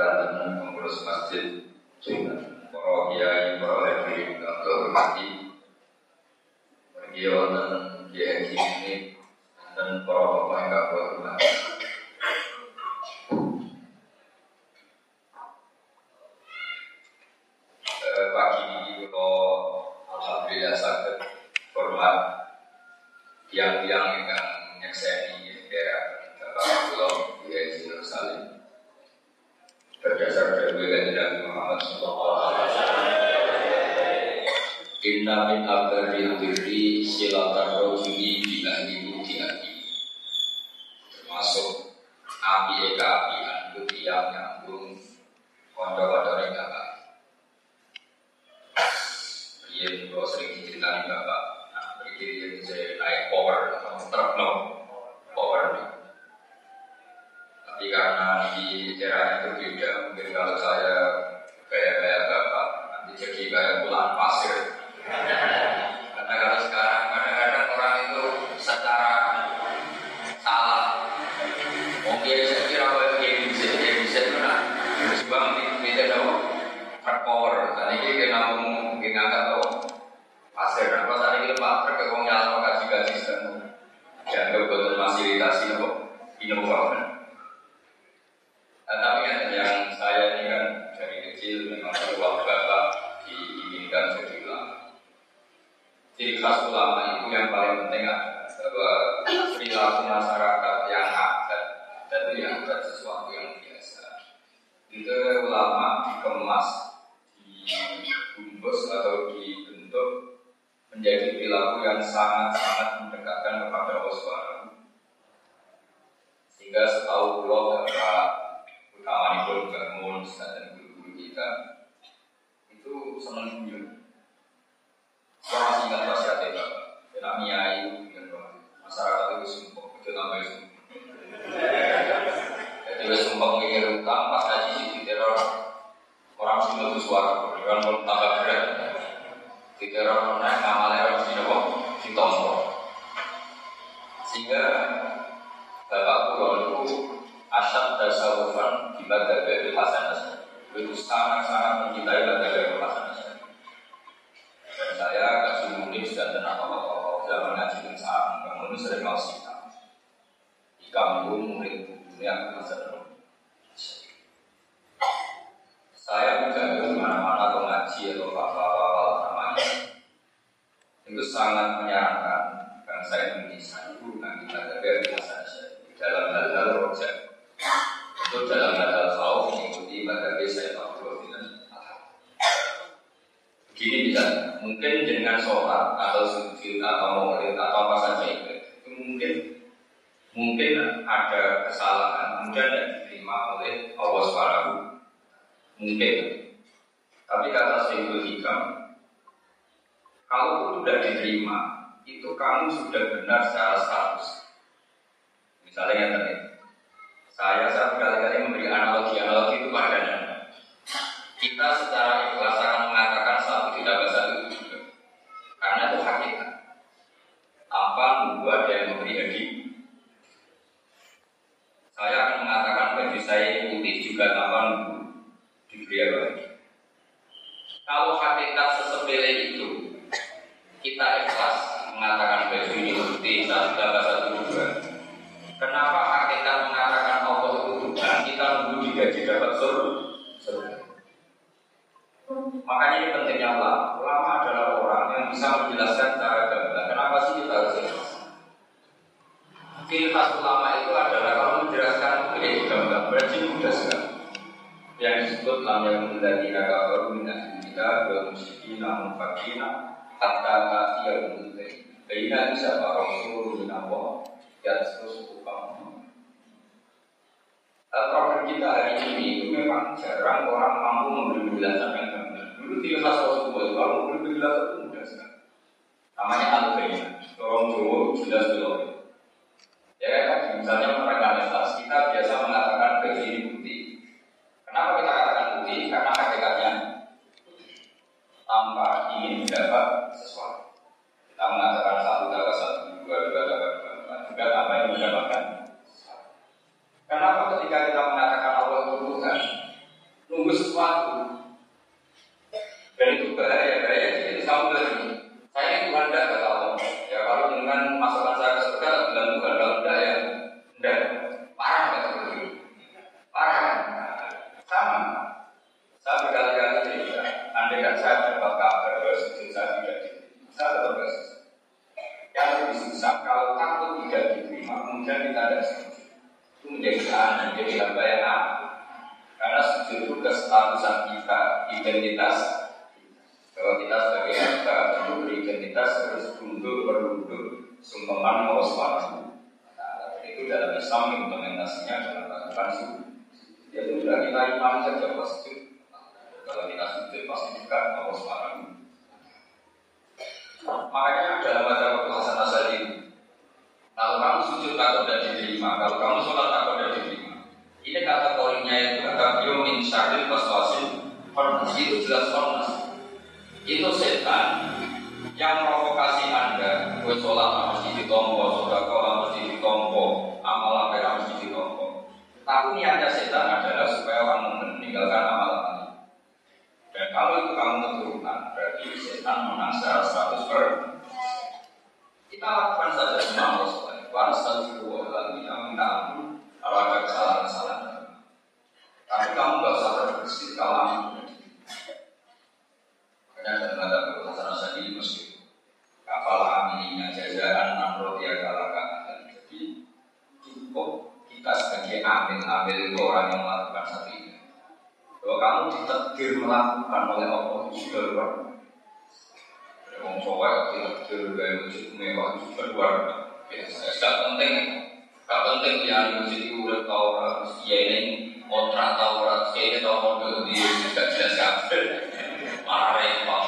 dan mengurus masjid sunan para kiai para kiai yang terhormati beliau dan kiai ini dan para bapak yang terhormat. Pagi ini alhamdulillah sangat hormat yang nyekseni daerah Bapak Kiai Nur Salim. Berdasarkan riwayat dari Muhammad sallallahu alaihi wasallam, inna min abdari birri silatar rajuli bi ahli mutiati. Termasuk api eka api anu tiang nyambung kondo-kondone Bapak. Yen kula sering diceritani Bapak, nah mriki yen saya naik power atau truk power. Tapi karena di daerah itu tidak, mungkin kalau saya kayak Bapak nanti jadi kayak bulan pasir. Karena kalau sekarang kadang-kadang orang itu secara salah. Mungkin saya kira apa yang bisa benar. Terus bang beda dong. Terpower. Tadi kita ngomong kita nggak tahu pasir. Apa tadi kita pak terkekongnya atau kaji-kaji sistem. Jangan kebetulan fasilitasi apa inovasi. Tapi yang saya ini kan dari kecil memang keluarga Bapak diinginkan jadi ulama. Ciri khas ulama itu yang paling penting adalah bahwa perilaku masyarakat yang adat dan yang bukan sesuatu yang biasa. Itu ulama dikemas, dibungkus atau dibentuk menjadi perilaku yang sangat-sangat mendekatkan kepada Allah Subhanahu. Sehingga setahu Allah kawan pun bangun dan guru-guru kita itu senang senyum. Orang ingat wasiatnya Bapak, enak niai masyarakat itu sumpah, itu namanya sumpah. Jadi sumpah mikir utang pas kaji diteror orang sumpah itu suara, orang pun tambah berat. Diteror naik ngamalnya orang sumpah, ditompok. Sehingga Bapak Kulon itu asyad tasawufan ibadah dari Hasan Asy'ari. Itu sangat-sangat mencintai ibadah dari Hasan Asy'ari. Dan saya kasih mulis dan tenang Allah dalam mengajikan saat bangun sering alsika. Di kampung murid dunia Hasan Asy'ari. Saya menjaga mana-mana atau ngaji atau apa-apa namanya. Itu sangat menyarankan bangsa Indonesia itu dengan ibadah dari Hasan Asy'ari dalam hal-hal rojak. Itu dalam hal-hal kau mengikuti madzhab saya Abdul Rahman Al-Hanafi. Begini bisa, mungkin dengan sholat atau sujud atau maulid atau apa saja itu mungkin ada kesalahan, mungkin tidak diterima oleh Allah Subhanahu. Mungkin, tapi kata Syaikhul Hikam, kalau itu tidak diterima, itu kamu sudah benar secara status. Misalnya yang tadi. Saya berkali-kali memberi analogi itu padanya. Kita secara ikhlas akan mengatakan satu tidak satu itu juga, karena itu hakikat. Tanpa nunggu ada yang memberi hadiah. Saya akan mengatakan baju saya putih juga tanpa nunggu diberi hadiah. Kalau hakikat sesepele itu, kita ikhlas mengatakan baju ini putih tidak satu juga. Kenapa hakikat mengatakan kita nunggu digaji dapat surga. Makanya ini pentingnya ulama. Ulama adalah orang yang bisa menjelaskan cara gambar. Kenapa sih kita harus jelaskan? Ciri khas ulama itu adalah kalau menjelaskan ini gambar berarti mudah sekali. Yang disebut lamyang mendaki kabar minat kita dalam musiki namun fakina kata-kata yang penting. Baina siapa Rasul minallah yang terus utama. Problem kita hari ini itu memang jarang orang mampu memberi penjelasan yang benar. Dulu ciri khas Rasulullah itu kalau memberi penjelasan itu mudah sekali. Namanya al-baina. Orang Jawa jelas belum. Ya kan, misalnya mereka nafas kita biasa mengatakan begini putih. Kenapa kita katakan putih? Karena hakikatnya tanpa ingin mendapat sesuatu. Kita mengatakan satu dapat satu, dua dapat dua, juga tanpa ingin mendapatkan. Kenapa ketika kita mengatakan Allah itu Tuhan, sesuatu. Dan itu beraya jadi sambung lagi. Saya Tuhan tidak tahu. Ya kalau dengan masukan saya ke surga bilang Tuhan tidak ada ya. Tidak. Parah kan seperti itu. Parah. Sama. Saya berkali-kali juga. Andai kan saya dapat kabar terus saya tidak di. Saya tetap bersus. Yang lebih susah kalau takut tidak diterima kemudian kita tidak setuju. Itu menjadi keadaan menjadi hamba yang apa? Karena sejujurnya kestatusan kita identitas kalau kita sebagai kita menurut identitas harus mundur-mundur sungkeman mau suatu. Itu dalam Islam implementasinya adalah melakukan sujud. Jadi bila kita imam saja pasti kalau kita sujud pasti juga mau suatu. Makanya dalam acara Hasan Asadi, kalau kamu sujud takut dan diterima, kalau kamu sholat takut dan diterima. Ini kategorinya itu kata beliau min syarril waswasil khannas itu jelas khannas. Itu setan yang provokasi Anda. Kue sholat harus ditompo, sodako harus ditompo, amal akhir harus ditompo. Tapi niatnya setan adalah supaya orang meninggalkan amal tadi. Dan kalau itu kamu keturunan, berarti setan menang secara 100%. Kita lakukan saja semua amal soleh. Warahmatullahi kita minta ampun kalau ada kesalahan-kesalahan. Tapi kamu nggak usah terbersih kalau dan terhadap keputusan asal ini meskipun kapal aminnya jajaran amroti agalakan dan jadi cukup kita sebagai amil itu orang yang melakukan satu ini kalau kamu ditakdir melakukan oleh Allah sudah luar orang cowok ditakdir dari wujud mewah sudah luar biasa gak penting ya wujud itu udah tau orang ya ini kontrak tau orang ya ini tau model di gak jelas kabel marah repot.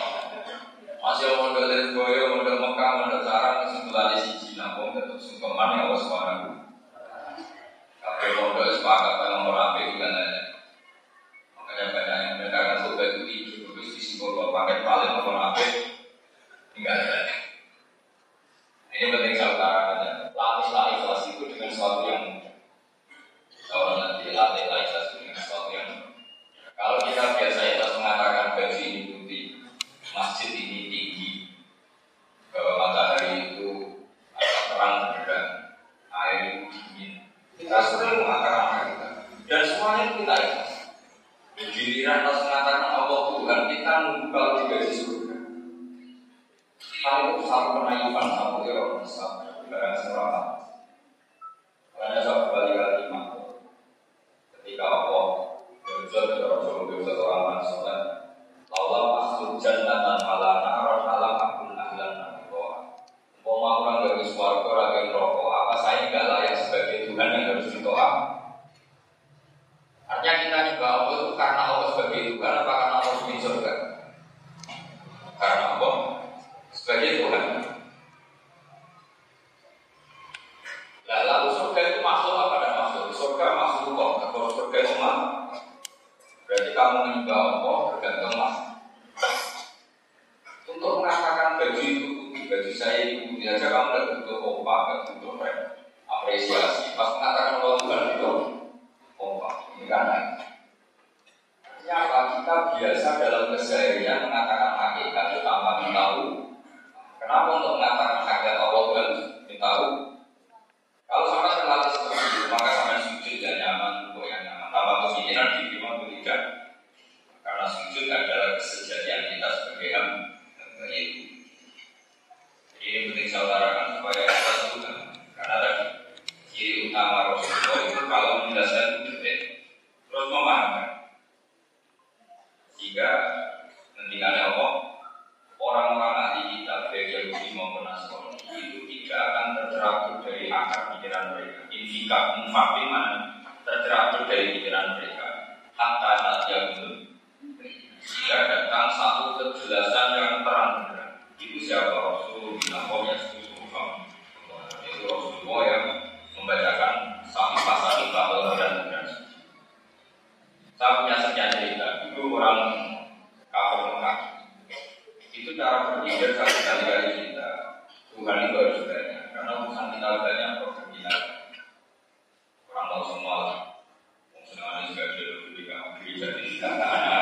Masih mondok dari Boyo, mondok Mekah, mondok Sarang, kesimpulannya siji nampung tetap sungkeman ya Allah Subhanahu. Tapi mondok sepakat dengan merapi juga nanya. Makanya banyak yang mendengarkan sobat itu dibungkus disimpul bahwa paket paling merapi tinggal ada. Ini penting saya utarakan. Latihlah ikhlas itu dengan sesuatu yang mudah. Kalau nanti latihlah ikhlas itu dengan sesuatu yang mudah. Kalau kita biasa ikhlas mengatakan baju ini putih, masjid ini tinggi, matahari itu agak terang berderang, air itu dingin, kita sering mengatakan apa kita dan semuanya itu kita ikhlas. Giliran kita mengatakan Allah Tuhan kita nunggal di gaji surga. Kalau salah penayupan sama orang besar, barang seorang. Karena saya berkali-kali makhluk ketika Allah Jujur orang jomblo satu orang soleh. Laulah masuk jannatan halana arah alam akun ahlan nabiwa. Mau orang dari suarga rakyat rokok apa saya nggak layak sebagai Tuhan yang harus ditoa. Artinya kita nyembah Allah itu karena Allah sebagai Tuhan apa karena Allah sebagai surga? Karena Allah sebagai Tuhan. Lalu surga itu masuk apa dan masuk? Surga masuk kok? Kalau surga itu masuk. Berarti kamu menyembah Allah bergantung lah. Untuk mengatakan baju itu, baju saya itu diajak kamu dan butuh pompa, dan butuh apresiasi. Pas mengatakan Allah bukan butuh pompa, ini kan lagi. Artinya apa? Kita biasa dalam keseharian mengatakan hakikat itu tanpa tahu. Kenapa untuk mengatakan hakikat Allah bukan tahu? Kalau sampai terlatih seperti itu, maka sampai sujud dan nyaman, kok yang nyaman. Tanpa keinginan diri. Karena sujud adalah kesejatian kita sebagai hamba itu. Ini penting saya utarakan supaya kita tahu. Karena tadi ciri utama Rasulullah itu kalau menjelaskan detik terus memahamkan. Jika nantikannya Allah orang-orang ahli kitab baik Yahudi maupun Nasrani itu tidak akan tercerabut dari akar pikiran mereka. Infikah mufakir mana tercerabut dari pikiran mereka. Hatta nasihat itu. Jika datang satu kejelasan yang terang benerang, itu siapa Rasul Nabi Muhammad. Itu Rasulullah yang membacakan satu pasal Al-Qur'an dan benar. Saya punya sekian cerita. Dulu orang kafir Mekah. Itu cara berpikir kali-kali kita. Tuhan itu harus banyak, karena urusan kita banyak problem kita. Orang tahu semua. Orang senang juga dulu di kampung jadi anak.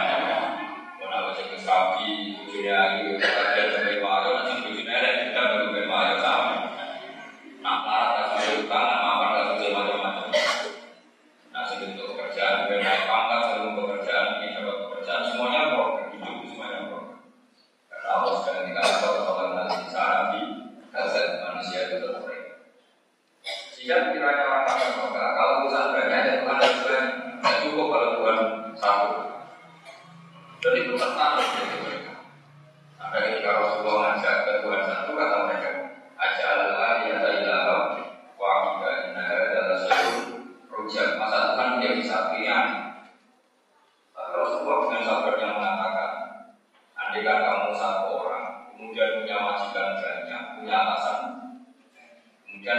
Dan itu tertanam dari mereka. Maka ketika Rasulullah mengajak ketuhan satu, kata mereka, Aja'allah yadailah wa'amika innara dalam seluruh rujak. Masa Tuhan menjadi satu yang Rasulullah dengan sabarnya mengatakan, andaikan kamu satu orang, kemudian punya majikan banyak, punya atasan, kemudian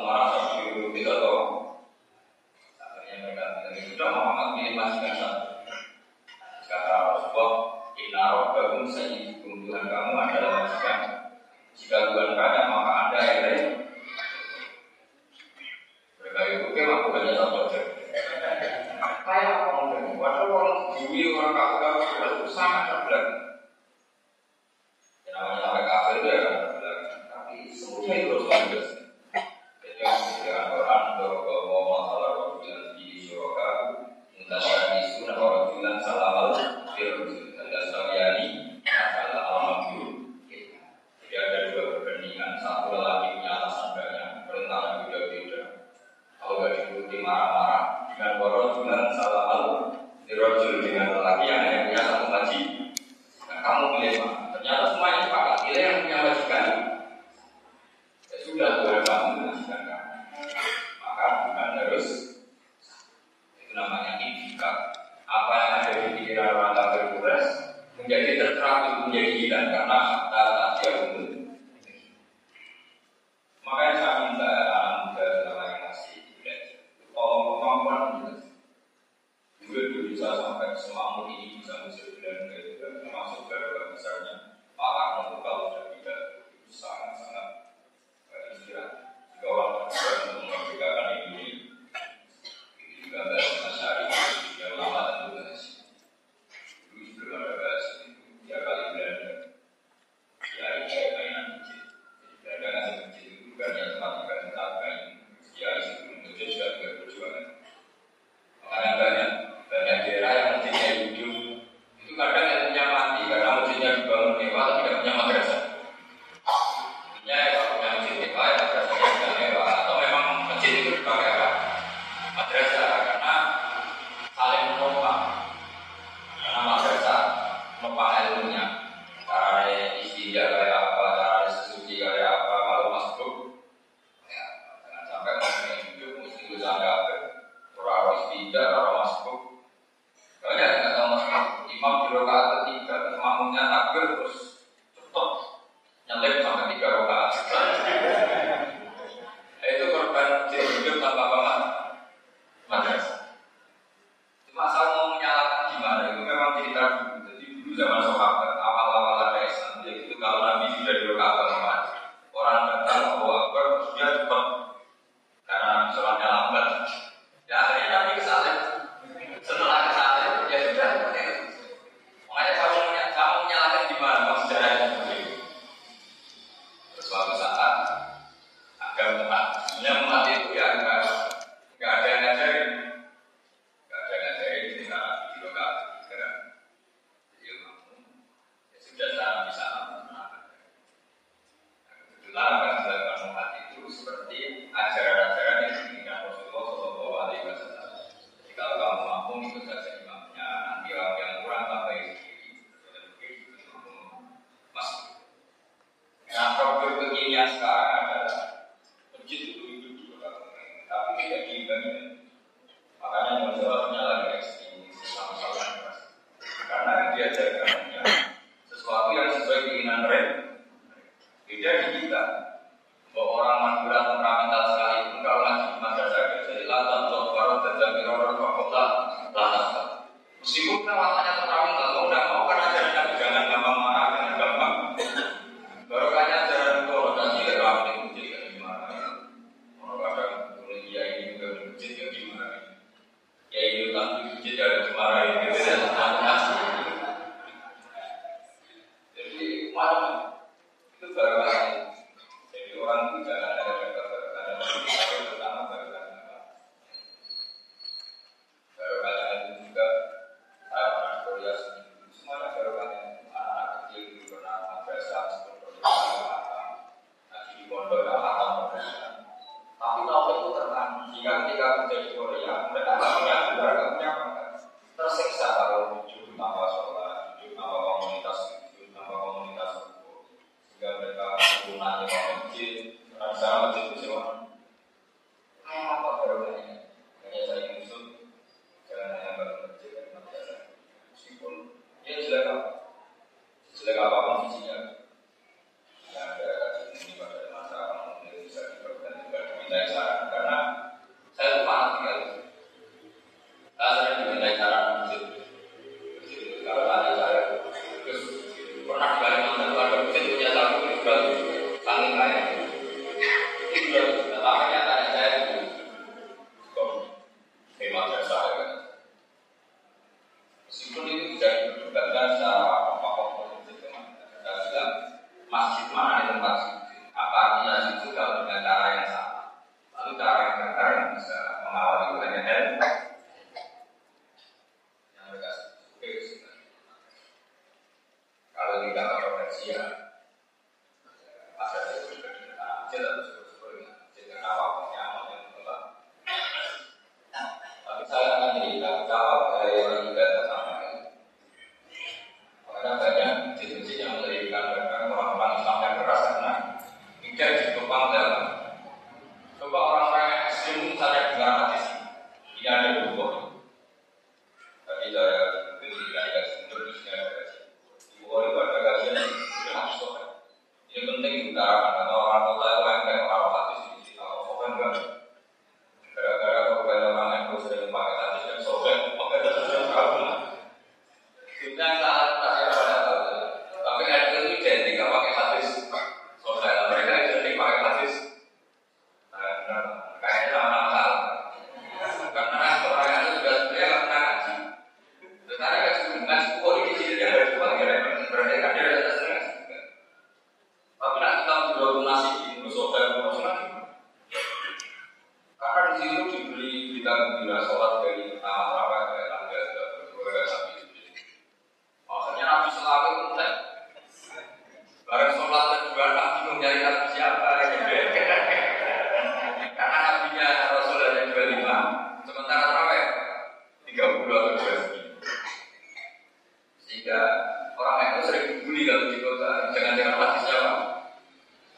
marah, satu diuruti, satu. Akhirnya mereka bilang, sudah Muhammad pilih majikan satu. Kata Rasulullah, Inna Rabbahum Sayyidikum, Tuhan kamu adalah majikan. Jika Tuhan kaya, maka Anda yang lain. Mereka itu memang bukannya satu objek. Kayak orang lain, padahal orang diwi, orang kakak, itu sangat terbelang. Yang namanya sampai kafir itu ya terbelang. Tapi semuanya itu harus lanjut. Jadi yang dikira Al-Quran, Bapak Muhammad Sallallahu Alaihi Wasallam di Syurga, Muntahkan Isu, Nabi Bilang Salawal, Firudul, Tanda Sariani, Masalah Al-Mabiru. Jadi ada dua perbandingan, satu lelaki punya alasan banyak, perintahnya beda-beda. Kalau tidak diikuti marah-marah, dengan boros dengan salah lalu dirojul dengan lelaki yang hanya punya satu maji. Nah, kamu pilih mana? Ternyata semuanya sepakat pilih yang punya majikan. Ya sudah Tuhan kamu majikan kamu. Maka bukan harus itu namanya ikat. Apa yang ada di pikiran orang tak berkuras menjadi tercerah menjadi hilang karena tak siap untuk. Makanya saya minta anak muda yang masih kalau kemampuan juga bisa sampai semakmur ini bisa menjadikan termasuk gara-gara besarnya Pak Arno kalau sudah tidak sangat-sangat inspirasi jika orang terbuat untuk memerdekakan Indonesia itu juga bahasa masyari yang lama dan lunas dulu sebelum ada bahasa itu dia kali Belanda dia ada kainan kecil jadi Belanda ngasih kecil itu bukan yang tempat-tempat dia sebelum itu sudah tidak berjuangan. Makanya banyak daerah yang masjidnya hidup itu kadang yang punya mati karena masjidnya dibangun mewah tapi tidak punya madrasah. Maksudnya kalau punya masjid mewah ya madrasahnya tidak mewah atau memang masjid itu dipakai apa? Madrasah karena saling menopang karena madrasah menopang ilmunya caranya isi ya kayak apa, caranya sesuci kayak apa kalau masuk ya jangan sampai masjidnya hidup mesti usaha orang tidak orang masuk, banyak yang tak masuk. Imam di rokaat ketiga, makmumnya takbir terus cetok nyelip sampai 3 rokaat. Itu korban hidup tanpa paman madrasah. Cuma saya mau menyalahkan gimana? Itu memang cerita jadi dulu zaman sahabat awal-awal ada Islam itu kalau Nabi sudah di rokaat paman orang datang Allahu Akbar terus dia cepat karena sholatnya lambat. Ya akhirnya Nabi kesalip. Setelah kesalip, ya sudah seperti itu. Makanya kamu menyalahkan gimana kalau sejarahnya seperti itu. Suatu saat agak tepat. Sebenarnya umat itu ya enggak ada yang ngajarin. Enggak ada yang ngajarin ketika di lokal. Jadi ya sudah saya bisa menangkan. Kebetulan akan dilakukan umat itu seperti ajaran-ajaran yang diinginkan Rasulullah kalau kamu mampu itu saja imamnya nanti orang yang kurang tambahin sendiri masuk. Nah problem kekinian sekarang adalah masjid itu hidup tapi tidak diimbangi. Makanya masalahnya lagi ekstremis sama-sama karena dia diajarkannya sesuatu yang sesuai keinginan mereka tidak di kita. Bahwa orang Madura temperamental sekali pun kalau lagi madrasah jadi lantas untuk baru terjadi orang berkomplat lantas. Meskipun namanya temperamental, kalau tidak mau kan ajaran jangan gampang marah, jangan gampang. Baru kanya ajaran kalau dan tidak ramai menjadi gimana? Kalau kadang boleh dia ini juga menjadi gimana? Ya ini kan menjadi ada cemara ini tidak lantas. Jadi malam itu baru. Orang tidak ada kata-kata pertama baru-baru juga saya pernah kuliah seminggu semuanya baru-baru anak kecil di pernah madrasah masjid, mana yang masjid? Apa artinya masjid kalau dengan cara yang sama? Lalu cara yang benar yang bisa mengawali UNN yang berkas itu. Kalau tidak kontroversi ya, masa itu berkenaan jalan. Saya akan cerita kalau saya yang tidak tertangkap. Karena banyak jenis yang melibatkan bahkan orang-orang Islam yang keras karena tidak dikepang dalam. Coba orang-orang yang ekstrim saya bilang hati sih, tidak ada bubuk. Tapi saya tidak seterusnya. Bubuk itu ada kajian yang harus sopan. Ini penting kita karena orang tua yang kayak orang hati sih, orang sopan kan. Gara-gara kebanyakan yang terus dari pakai tadi dan sobek, pakai tadi dan kabel. Sudah saat terakhir pada tadi, tapi ada itu jadi nggak pakai tadi. Sobek mereka jadi pakai tadi. Kayaknya sama hal. Karena orang itu sudah terlihat ngaji. Tetapi kan sebenarnya sepuluh ini jadi ada dua kira-kira berarti kan dia ada setengah. Tapi nanti tahun 2016 ini sobek promosional. Karena di situ diberi kita gembira sholat dari apa dari tangga sudah berdoa sampai diberi. Maksudnya Nabi selalu mulai bareng sholat kedua Nabi mencari Nabi siapa gitu. Karena Nabinya Rasulullah yang 25, sementara Nabi 30 atau 29. Sehingga orang itu sering dibully kalau di kota jangan-jangan Nabi siapa?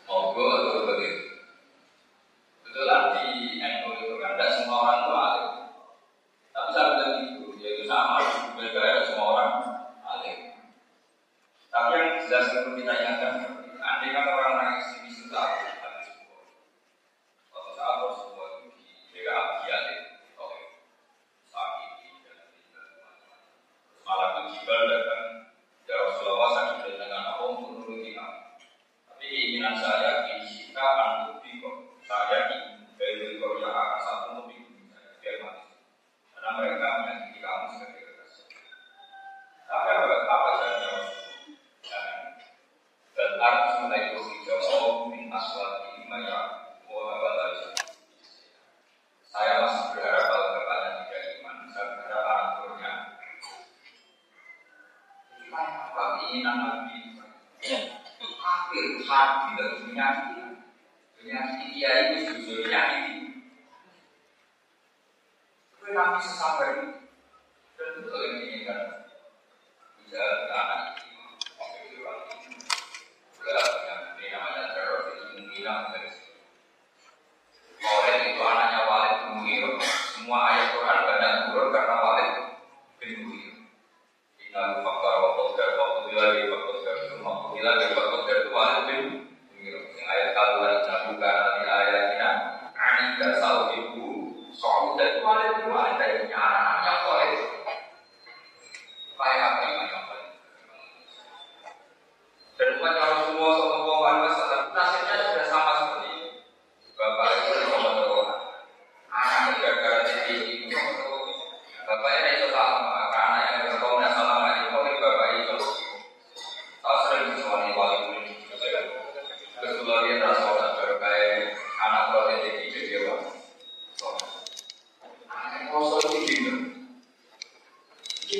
Mogo atau begitu. Betulan di NU itu kan tidak semua orang itu alim. Tapi saya bilang itu, yaitu sama, berbeda semua orang alim. Tapi yang jelas perlu kita ingatkan, andai kan orang-orang yang sini sudah alim semua. Kalau saat harus semua itu mereka alim, oke, sakit dan macam-macam. Malah menjibal dan jauh selawasan dan dengan aku menuruti kamu. Tapi keinginan saya ini kita akan berpikir. Saya ini dari Korea akan satu lebih dari mati. Karena mereka menjadi kamu sebagai kekasih. Tapi apa saja dan harus menaikkan jauh min aswat ini banyak orang. Saya masih berharap kalau kalian tidak iman, saya berharap aturnya. Iman apa keinginan nabi? Akhir hati dan penyakit. Penyakit dia itu jujurnya ini. Tapi kami sesabar ini. Dan betul yang diinginkan. Bicara ke anak ini. Sudah ini namanya teror. Ini menghilang dari sini. Walid itu anaknya Walid bin Mughirah. Semua ayat Quran banyak turun karena Walid bin Mughirah. Inna al-Faktar wa Qadar wa Qadar wa Qadar wa Qadar wa Qadar wa Qadar ayat kaluan nabuka nanti ayatnya ani dasau ibu soal dari kuali kuali dari nyara yang kuali kayak apa yang apa dan bukan kalau semua semuanya masalah nasibnya sudah sama seperti bapak itu sama teror anak gara-gara ini bapaknya itu sama karena yang berkomnas sama ini mungkin bapak itu tahu sering soal kuali kuali Rasulullah yang rasulullah berkait anak protes ini jadi apa? Anak kosong itu dingin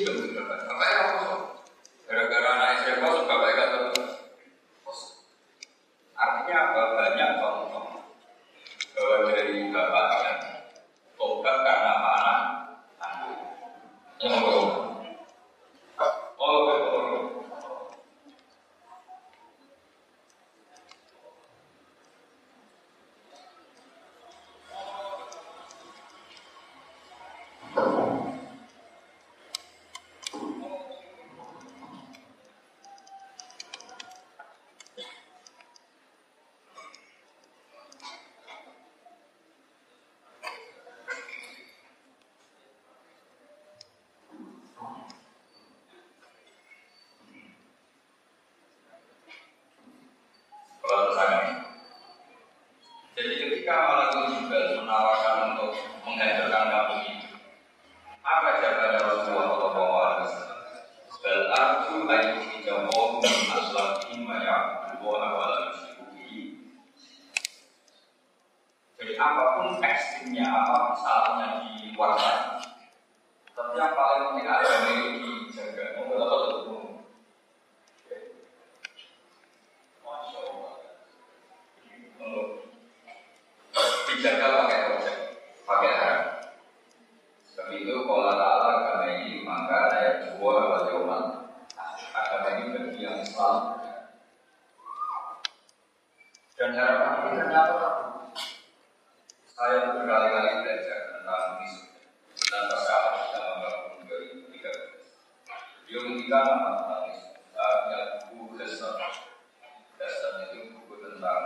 berdebat. Bapaknya kosong. Gara-gara anak istri kosong, bapaknya kata kosong. Artinya apa? Banyak contoh bahwa dari bapaknya tobat karena anak anak yang kosong. Oh, betul. Bel arju ayat hijau, aslam iman yang buah. masalahnya di warga. Tapi yang paling penting adalah melodi jaga. Masya Allah. Dijaga pakai objek, pakai harap. Sebab itu kalau Allah agama ini maka ayat 2 pada umat agama ini bagi yang Islam. Dan harapan ini kenapa? Saya berkali-kali belajar tentang ini, tentang masalah dalam bangun 2013. Dia mengikat tentang ini, punya buku dasar itu buku tentang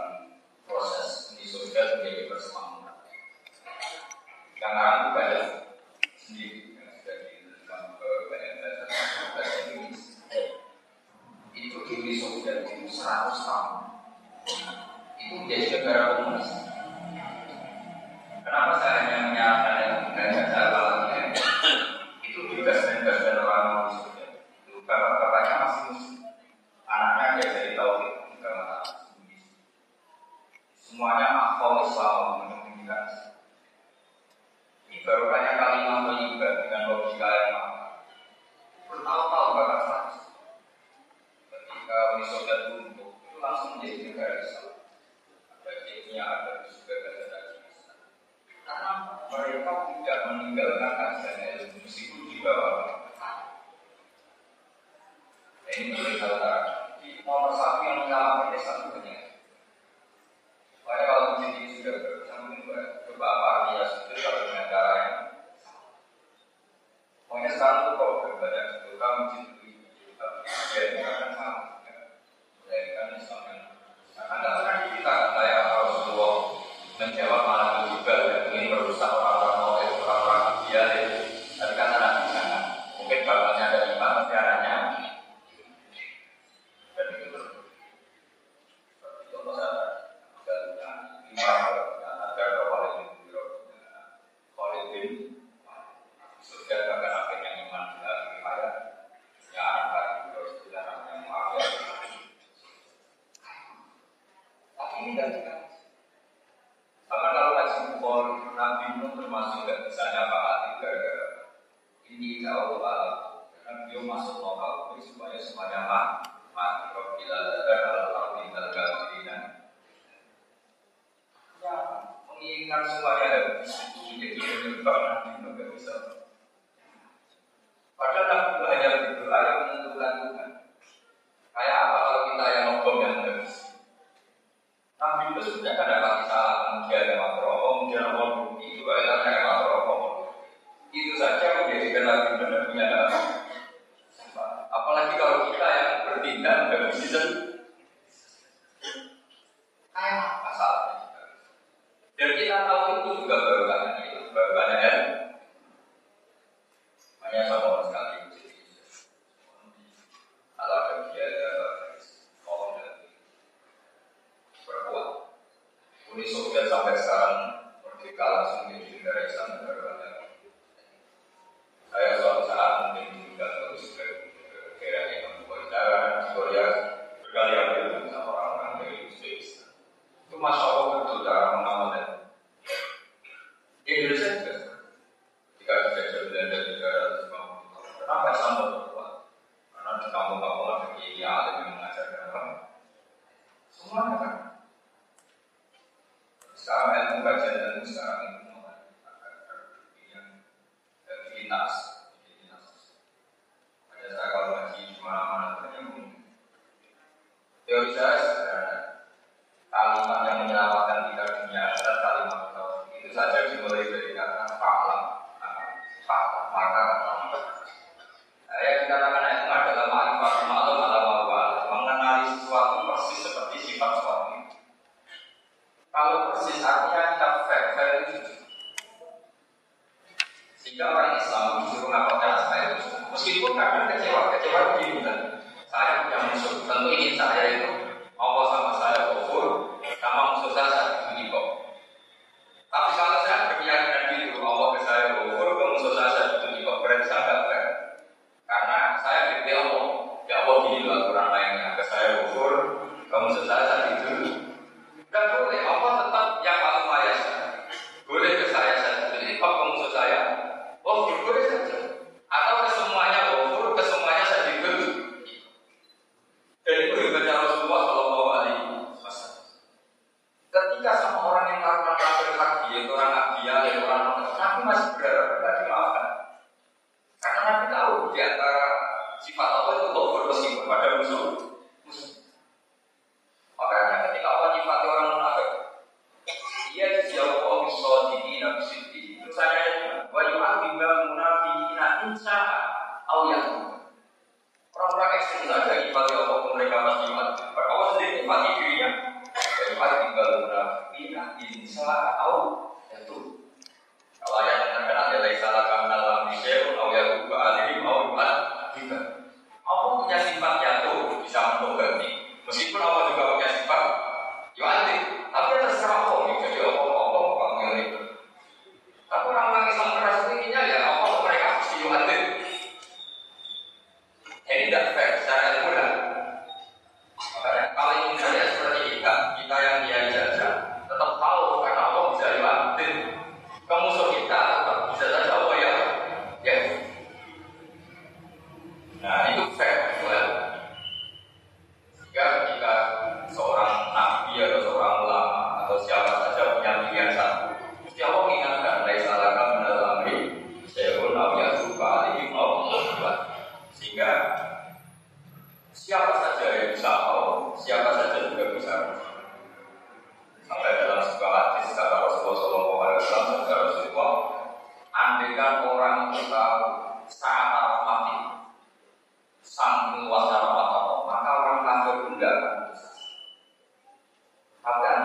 proses ini sosial menjadi bersemangat. Karena bukan sendiri yang sudah dilakukan banyak dasar ini, itu ini sosial itu 100 tahun, itu menjadi negara komunis. Kenapa saya hanya menyalahkan yang mengajak jalan itu juga sering-sering dan orang musuhnya itu bapak-bapaknya masih musuh, anaknya dia jadi tahu juga malah musuh semuanya akal selalu menunjukkan ini baru banyak kali mampu juga dengan logika yang mampu bertahun-tahun bakal salah ketika musuh dan bunuh itu langsung menjadi negara Islam bagiannya ada juga kata-kata karena mereka tidak meninggalkan ajaran ilmu meskipun di bawah. Ini berita di nomor 1 yang mengalami desa dunia. Supaya kalau menjadi sudah bersamaan coba partia sudah dengan cara yang pokoknya sekarang itu kalau berbadan sudah menjadi jadi akan sama. Jadi kan misalkan akan kita saya Rasulullah menjawab malam juga dan ingin merusak orang-orang motif, orang-orang dia itu. Tapi kan anak di sana, mungkin bapaknya ada 5, tapi anaknya dan itu contoh saya, ada 5 agar kewalitin sudah bahkan akhirnya iman dan ibadah yang akan berjalan yang mengakui tapi ini tidak. Karena kalau haji bukor, Nabi Nuh termasuk tidak bisa nyapa hati. Ini jauh karena beliau masuk lokal supaya semuanya mati bila kalau tinggal gabirinan. Ya, menginginkan semuanya habis itu menjadi penyebab Nabi Nuh tidak bisa. Padahal Nabi Nuh hanya berdoa menentukan Tuhan. Kayak apa kalau kita yang ngebom yang habis? Nabi Nuh sudah ada kisah menjadi makrohom, jangan itu adalah yang makrohom. Itu saja menjadikan Nabi Nuh punya nama. Apalagi kalau kita yang bertindak dalam season, kayak apa salahnya? Dan kita tahu itu juga berbagai itu berbagai. Hanya sama sekali. Kalau ada biaya. Uni Soviet sampai sekarang merdeka langsung di negara Islam berbanyak. Saya suatu saat mungkin juga terus kira yang membuatnya Korea berkali-kali dengan orang-orang dari Indonesia. Itu masya Allah betul cara mengamalkan. Indonesia juga ketika dijajah Belanda 350 tahun, kenapa Islam berubah? Karena di kampung-kampung ada kiai alim yang mengajarkan orang. Semuanya kan. Sekarang ilmu kajian ilmu sekarang itu bikin nas. Pada saat kalau ngaji di mana-mana ternyambung. Teori saya sederhana. Kalimat yang menyelamatkan kita dunia adalah kalimat tauhid. Itu saja dimulai dari kata fa'lam, maka yang dikatakan ilmu adalah ma'rifat, ma'lum, ala ma'wal, mengenali sesuatu persis seperti sifat sesuatu.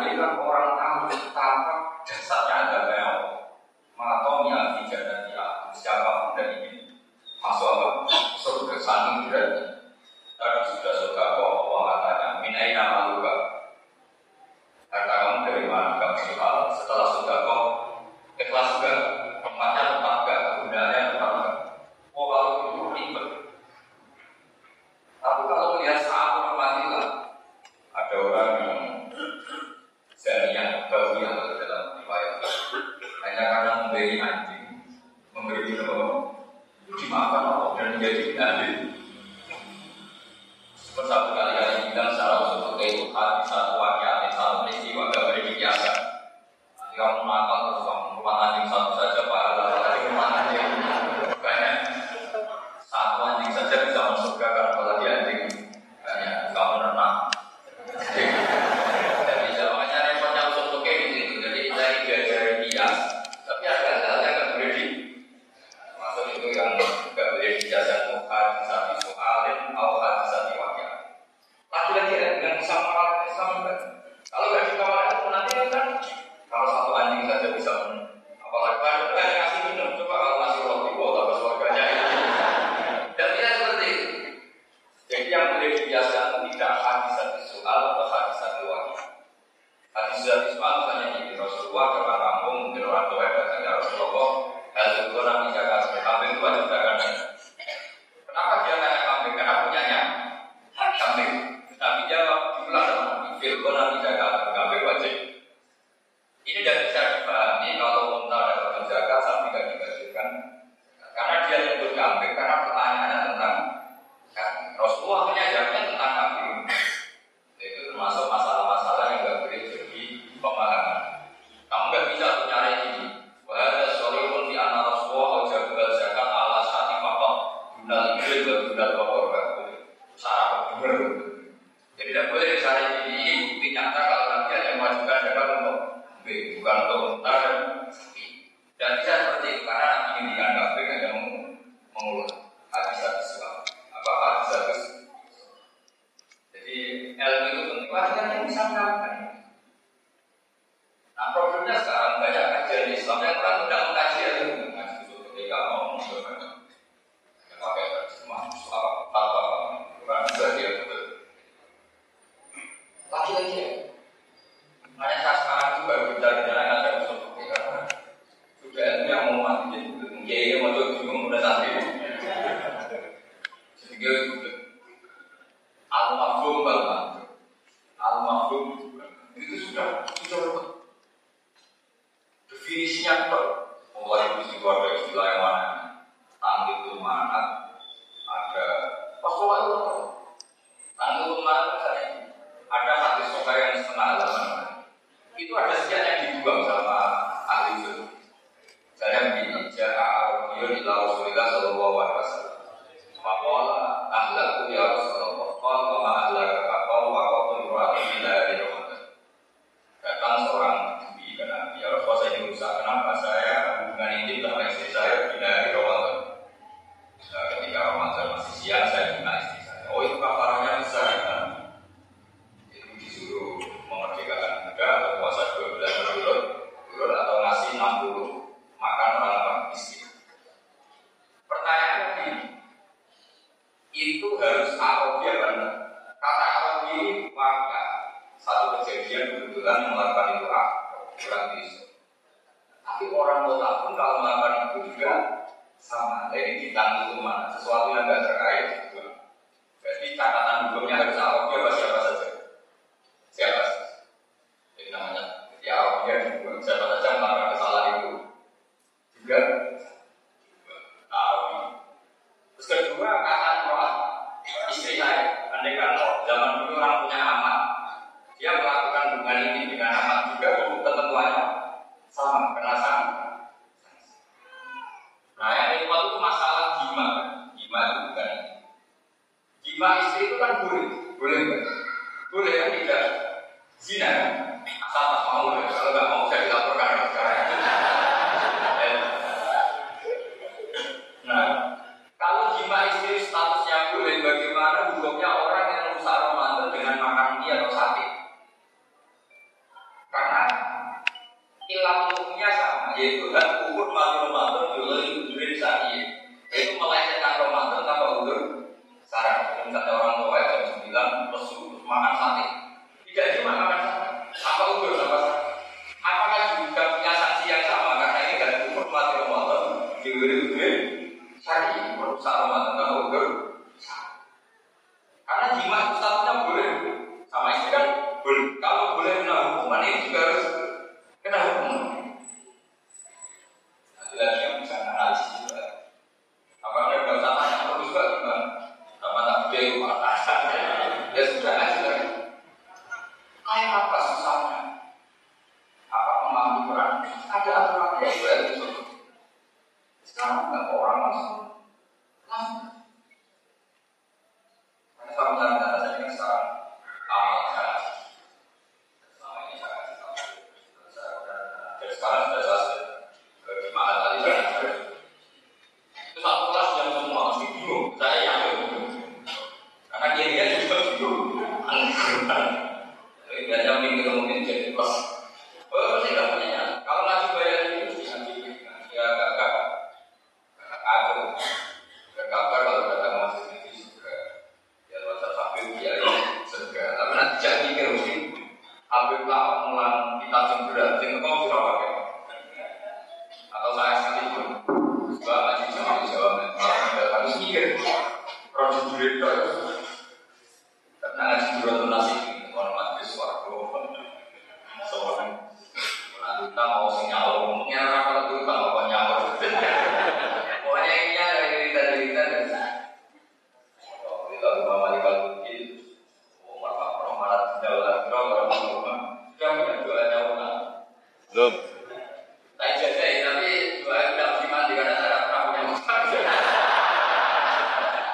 hilang orang alim tanpa dasarnya agama yang matonya dijadikan ya siapapun dari ini masuk agama seru kesana berarti karena sudah suka kau Allah katanya minai nama luka kata kamu dari mana kamu soal setelah suka kau ikhlas juga tempatnya tempat gak gunanya tempat gak oh kalau itu ribet tapi kalau melihat saat hormatilah ada orang yang jadinya bagi yang dalam riwayat hanya karena memberi anjing memberi minum dimakan dan menjadi anjing. Bersatu kali-kali bilang secara usul itu hati satu wakil, satu peristiwa, gak boleh dikiasa. Nanti kamu makan terus kamu rumah anjing satu saja, pahala dari rumah anjing banyak. Satu anjing saja bisa masuk surga karena kalau dia anjing banyak, kamu renang. Jadi jawabannya repotnya usul itu, jadi dari diajari bias. Tapi ada hal-hal yang boleh di, maksud itu yang gak boleh dikiasa hati satu alim atau hati satu wakil. Lagi-lagi dengan sama Islam kan. Kalau gak dikawalkan pun nanti kan kalau satu anjing saja bisa minum. Apalagi kalau kita kasih minum, coba kalau masih roti bola pas warganya itu. Dan tidak seperti itu. Jadi yang boleh dibiasakan tidak hadis-hadis soal atau hadis-hadis wakil. Hadis-hadis soal misalnya ini Rasulullah ke kampung, mungkin orang tua katanya Rasulullah hal itu orang menjaga kambing itu wajib dagangan. Kenapa dia tanya kambing? Karena punyanya kambing. Tapi jawab diulang filkona tidak kalah kambing wajib. Ini dari cara dipahami kalau unta dapat menjaga sapi tidak dikasihkan. Karena dia nyebut kambing karena pertanyaannya tentang kambing. Rasulullah punya jawabnya tentang kambing. Itu termasuk masalah-masalah yang tidak boleh jadi pemahaman. Kamu tidak bisa mencari ini. Wahai Rasulullah di anak Rasulullah jaga zakat ala sati pakok guna libil dan guna pakok boleh. Sarap bener. Jadi tidak boleh cari ini bukti nyata kalau nanti ada yang majukan adalah untuk bukan untuk untar dan sapi. Dan bisa seperti itu karena nanti ini ada yang mengulang hadis-hadis soal apa hadis-hadis. Jadi ilmu itu penting banget yang bisa melakukan. Nah problemnya sekarang banyak kajian Islam yang orang tidak mengkaji ilmu ngaji itu ketika mau menggunakan pakai terjemah apa bukan berarti itu. Lagi-lagi makanya saya sekarang juga bicara-bicara yang ada usul karena sudah ilmu yang mau mati jadi mau bingung udah santri sehingga al-mafhum bang al-mafhum itu sudah rumput definisinya kok mulai mesti keluarga istilah yang mana tangkit lumanat ada pasokan lumanat tangkit lumanat misalnya ada hadis soka yang setengah halaman itu ada sekian yang dibuang sama ahli sunnah misalnya begini ja'a'ar bion ila Rasulullah sallallahu alaihi wasallam faqala ahlaku ya Rasulullah faqala ma'ahlaka faqala waqatul ru'ati bila hari Ramadan datang seorang dubi karena ya Rasulullah saya dirusak kenapa saya hubungan ini sama istri saya bila hari Ramadan ketika Ramadan masih siang saya hubungan istri saya oh itu kafarahnya besar kan disuruh memerdekakan muda atau puasa 12 bulan turun atau ngasih 60 makan orang-orang miskin. Pertanyaannya ini itu harus arogi apa enggak? Kata arogi maka satu kejadian kebetulan yang melakukan itu kurang bisa. Tapi orang kota pun kalau melakukan itu juga sama. Jadi ditanggung hukuman sesuatu yang tidak terkait. Jadi catatan hukumnya harus arogi apa siapa saja. Siapa? Jadi namanya siapa yang buat siapa saja melakukan kesalahan itu juga tahu. Terus kedua kata roh istri saya, andai kalau zaman dulu orang punya amat, dia melakukan hubungan ini dengan amat juga ketentuannya sama kena sama. Nah yang kedua itu masalah gimana? Gimana bukan yaitu kan ukur matur matur dulu duit sakit, yaitu melayakkan Ramadan tanpa udur syarat. Dan kata orang tua jam 9 lesu makan sate, tidak cuma makan sate, apa udur apa sate? Apakah juga punya saksi yang sama? Karena ini kan ukur matur matur dulu duit sakit, merusak Ramadan tanpa udur syarat. Karena jimat statusnya boleh sama istri kan boleh. Kalau boleh kena hukuman ini juga harus kena hukuman. Jelasnya bisa analisis juga. Apa ada bahasa tanya perlu juga gimana? Apa tak jauh atasan? Ya sudah aja lah. Kayak apa susahnya? Apa memahami Quran? Ada aturan yang baru itu. Sekarang nggak orang langsung. Karena saya bercanda saya dengan sekarang amal saya. Selama ini saya dan sekarang sudah selesai. Malah tadi saya ada. Itu satu kelas yang semua mesti bingung. Saya yakin karena dia juga bingung. Jadi banyak mikir mungkin jadi kelas. Oh saya nggak punya. Kalau ngaji bayar itu bisa dipikir. Ya agak aku berkabar kalau datang masjid ini segera. Ya wajar sampai dia segera. Tapi nanti jangan mikir mesti. Habis lah mulang kita segera. Jangan kau suruh atau saya sekalipun sebab ngaji sama jawaban harus mikir proses duit terus karena ngaji dulu nasib hormat besar soalnya nanti kita mau sinyal ngomongnya kalau itu kalau banyak pokoknya ini ada cerita-cerita dan kalau kita mau balik lagi Umar Pak Romarat Daulah Daulah Umar sudah punya dua Daulah belum tak jadi tapi dua tidak beriman di karena cara pramuka.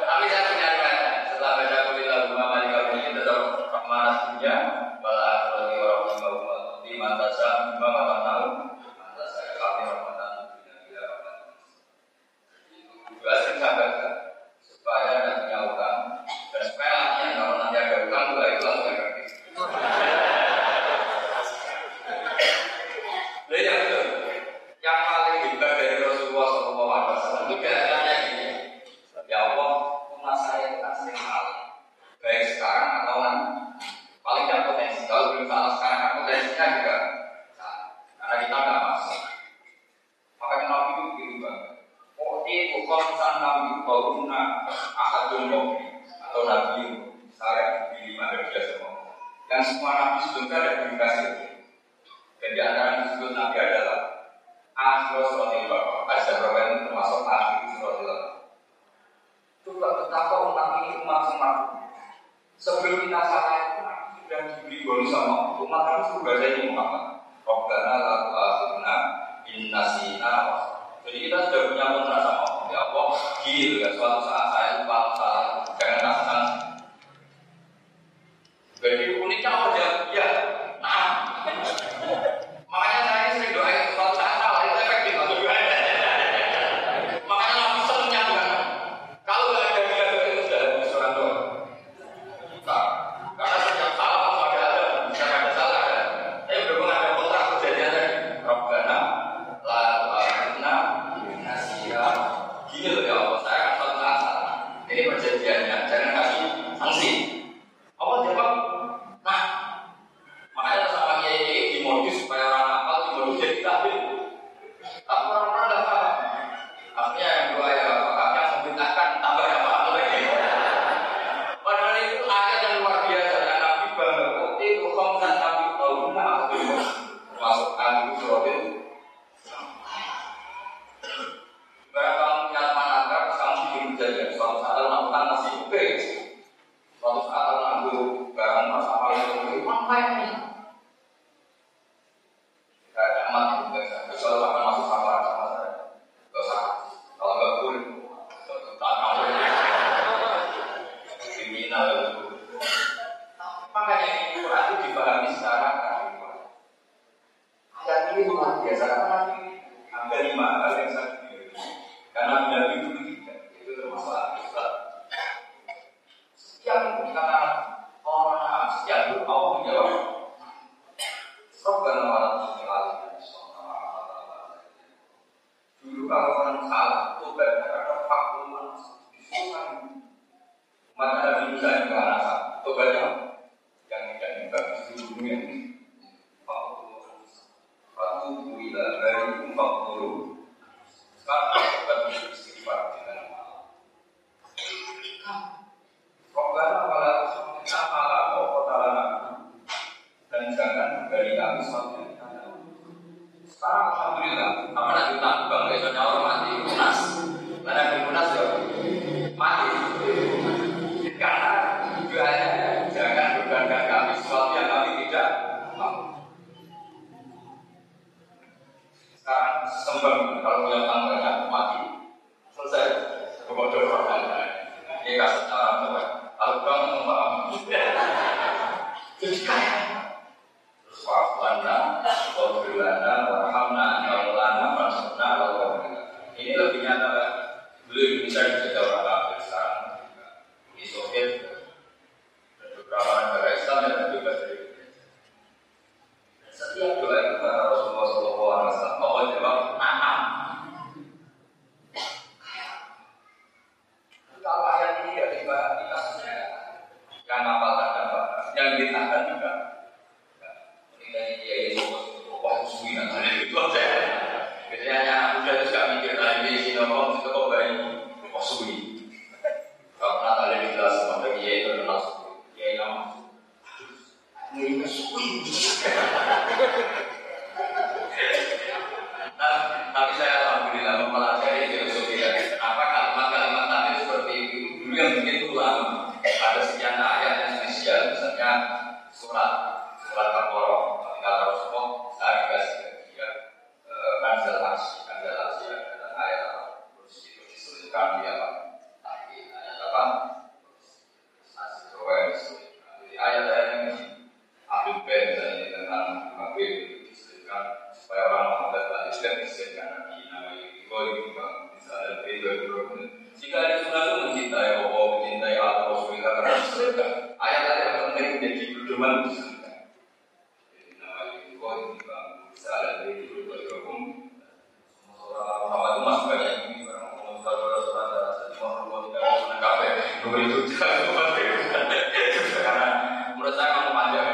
Tapi saya benarkan setelah baca kuliah rumah malikal ini tetap rahmanah dunia balas bagi orang berumur di mantasa 5 tahun mantasa kami rahmanah dunia bila rahman. Itu asing sahabat supaya tidak punya utang dan supaya nanti kalau nanti ada utang juga itu langsung gratis. Jadi yang itu. Yang paling hebat dari Rasulullah SAW itu biasanya gini. Ya Allah, umat saya itu kan sering salah. Baik sekarang atau nanti. Paling tidak potensi. Kalau belum salah sekarang, potensinya juga salah. Karena kita tidak masuk. Makanya Nabi itu begitu banget. Waktu itu konsan Nabi Baluna Ahadun Nabi atau Nabi Sarek di 5 derajat semua. Yang semua Nabi sebelumnya ada dikasih. Dan di antara disebut Nabi adalah akhir surat al-Baqarah, asyarakat termasuk akhir surat al-Baqarah. Coba betapa umat ini umat semak. Sebelum kita salah itu sudah diberi bonus sama umat harus berbaca ini Muhammad. Robbana la tu'akhidna in nasina. Jadi kita sudah punya kontrak sama ya Allah. Gini juga suatu saat saya lupa salah jangan nafsan. Jadi uniknya aja ya. Nah, makanya saya sering doain suatu saat. Rabbana wa la tu'akhidna in nasina wa la tu'akhidna dikerjakan dari kami selalu. Sekarang alhamdulillah, apa lanjutan bang besoknya orang mati lunas, karena lunas ya mati. Karena doanya jangan bebankan kami sesuatu yang kami tidak mampu. Sekarang sembang kalau yang tangganya mati selesai kebodohan orang ini kasih cara apa? Alhamdulillah memahami. Jadi kaya Wa'aflana, wa'aflana, wa'aflana, wa'aflana, wa'aflana, wa'aflana. Ini lebih nyata kan? Belum bisa dijaga orang kafir sekarang. Ini Soviet beberapa negara Islam yang terbebas dari Indonesia. Setiap doa itu kata Rasulullah SAW, Allah jawab, na'am. Kalau ayat ini ya di kasusnya yang apa-apa yang ditahan juga. Ini dia itu wah suwi nang ngene itu aja. Biasanya anak muda itu suka mikir lagi sih nomor itu kok baik wah suwi. Kalau kata lagi jelas pada dia itu kenal suwi. Dia yang ini suwi. Tapi saya alhamdulillah mempelajari filosofi dari apa kalimat-kalimat tadi seperti itu dulu yang begitu lama ada sekian ayat yang spesial misalnya surat Al-Qur'an kalau semua saya kasih dia kanselasi ada ayat kursi itu diselesaikan dia tapi ayat apa masih roe di ayat-ayat ini aku pengen tentang apa itu diselesaikan supaya orang mendapat Islam diselesaikan nanti namanya itu misalnya video jika ada sesuatu mencintai Allah, mencintai Allah, Rasulullah, karena diselesaikan ayat-ayat yang penting menjadi pedoman diselesaikan jadi namanya juga ini bang, bisa ada di berubah hukum orang-orang itu masih banyak yang ini orang mengumumkan orang-orang jadi orang-orang tidak mau menangkapnya nomor itu juga karena menurut saya kamu panjang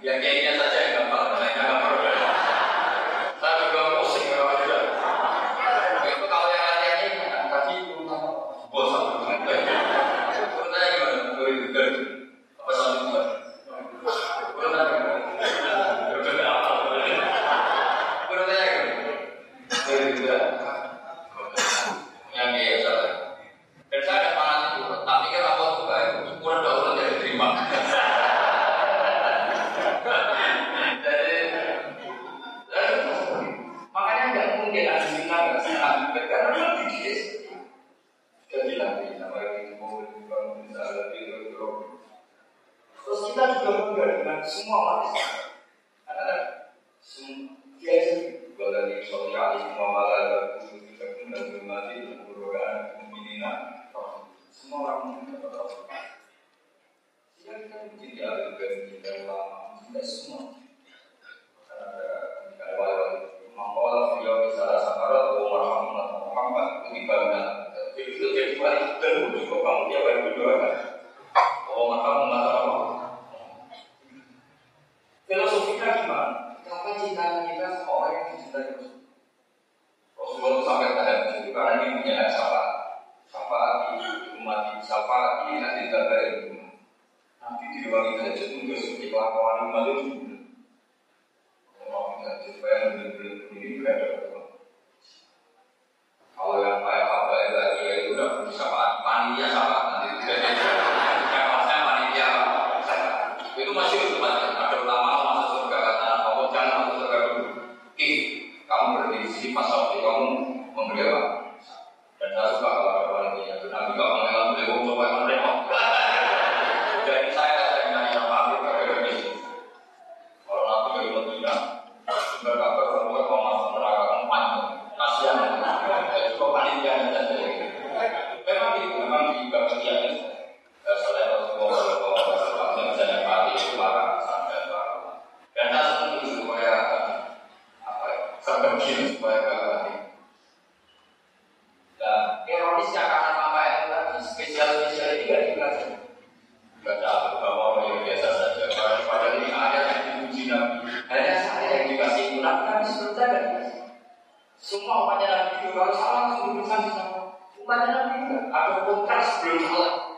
yang kayaknya saja yang gampang, lainnya nggak perlu saya juga posting orang-orang itu kalau yang lainnya ini tadi bosan bertanya gimana? Dari Dugan apa salah Dugan? Bertanya gimana? Bertanya apa? Bertanya gimana? Dari Dugan yang dia salah dan saya ada panah itu tapi kan apa itu baik ukuran daulat yang diterima dari makanya tidak mungkin ada sinar karena itu dikis jadilah kita bagi mungkin misalnya itu drop. Terus kita juga menggantikan semua manusia. Karena dia itu berada di sosialis muamalah itu kita pun dalam mati berdoa meminina semua orang mendapat rahmat. Dia kan tidak berganti dalam tidak semua. Karena walaupun Allah beliau misalnya sahabat Muhammad itu dibanggakan. Itu jadi wali dan untuk kamu dia baru berdoa. Oh maka mengatakan apa? Filosofinya gimana? Karena cinta kita sama orang yang dicintai Rasulullah itu sampai tahap itu karena ini punya syafaat di umat, syafaat di nanti terbaik. Nanti di luar kita jadi mengusung kelakuan umat itu. Kalau kita supaya benar-benar ini berada. Kalau yang kayak apa lagi itu udah punya syafaat, panitia syafaat nanti tidak ada panitia itu masih berdebat ada ulama masuk surga kata Allah jangan masuk surga dulu kamu berdiri di sini pas waktu kamu memberi apa dan saya suka kalau ada panitia itu nanti kalau mengenal beliau coba yang mereka dari saya nyanyi syafaat itu ada di sini kalau nanti beliau tidak sudah kabar kalau kamu masuk neraka empat kasihan kok panitia dan sebagainya memang di bagian itu selain Rasulullah yang bisa nyapati itu para sahabat para dan saya sendiri supaya apa ya serbagin supaya berarti nah ironisnya karena nama itu tadi spesial-spesial ini tidak dipelajari tidak ada bahwa yang biasa saja padahal ini ada yang dipuji Nabi hanya saya yang dikasih Quran kan sebetulnya tidak dikasih semua umatnya Nabi itu kalau salah langsung berusaha di sana umatnya Nabi itu ada kontras belum salah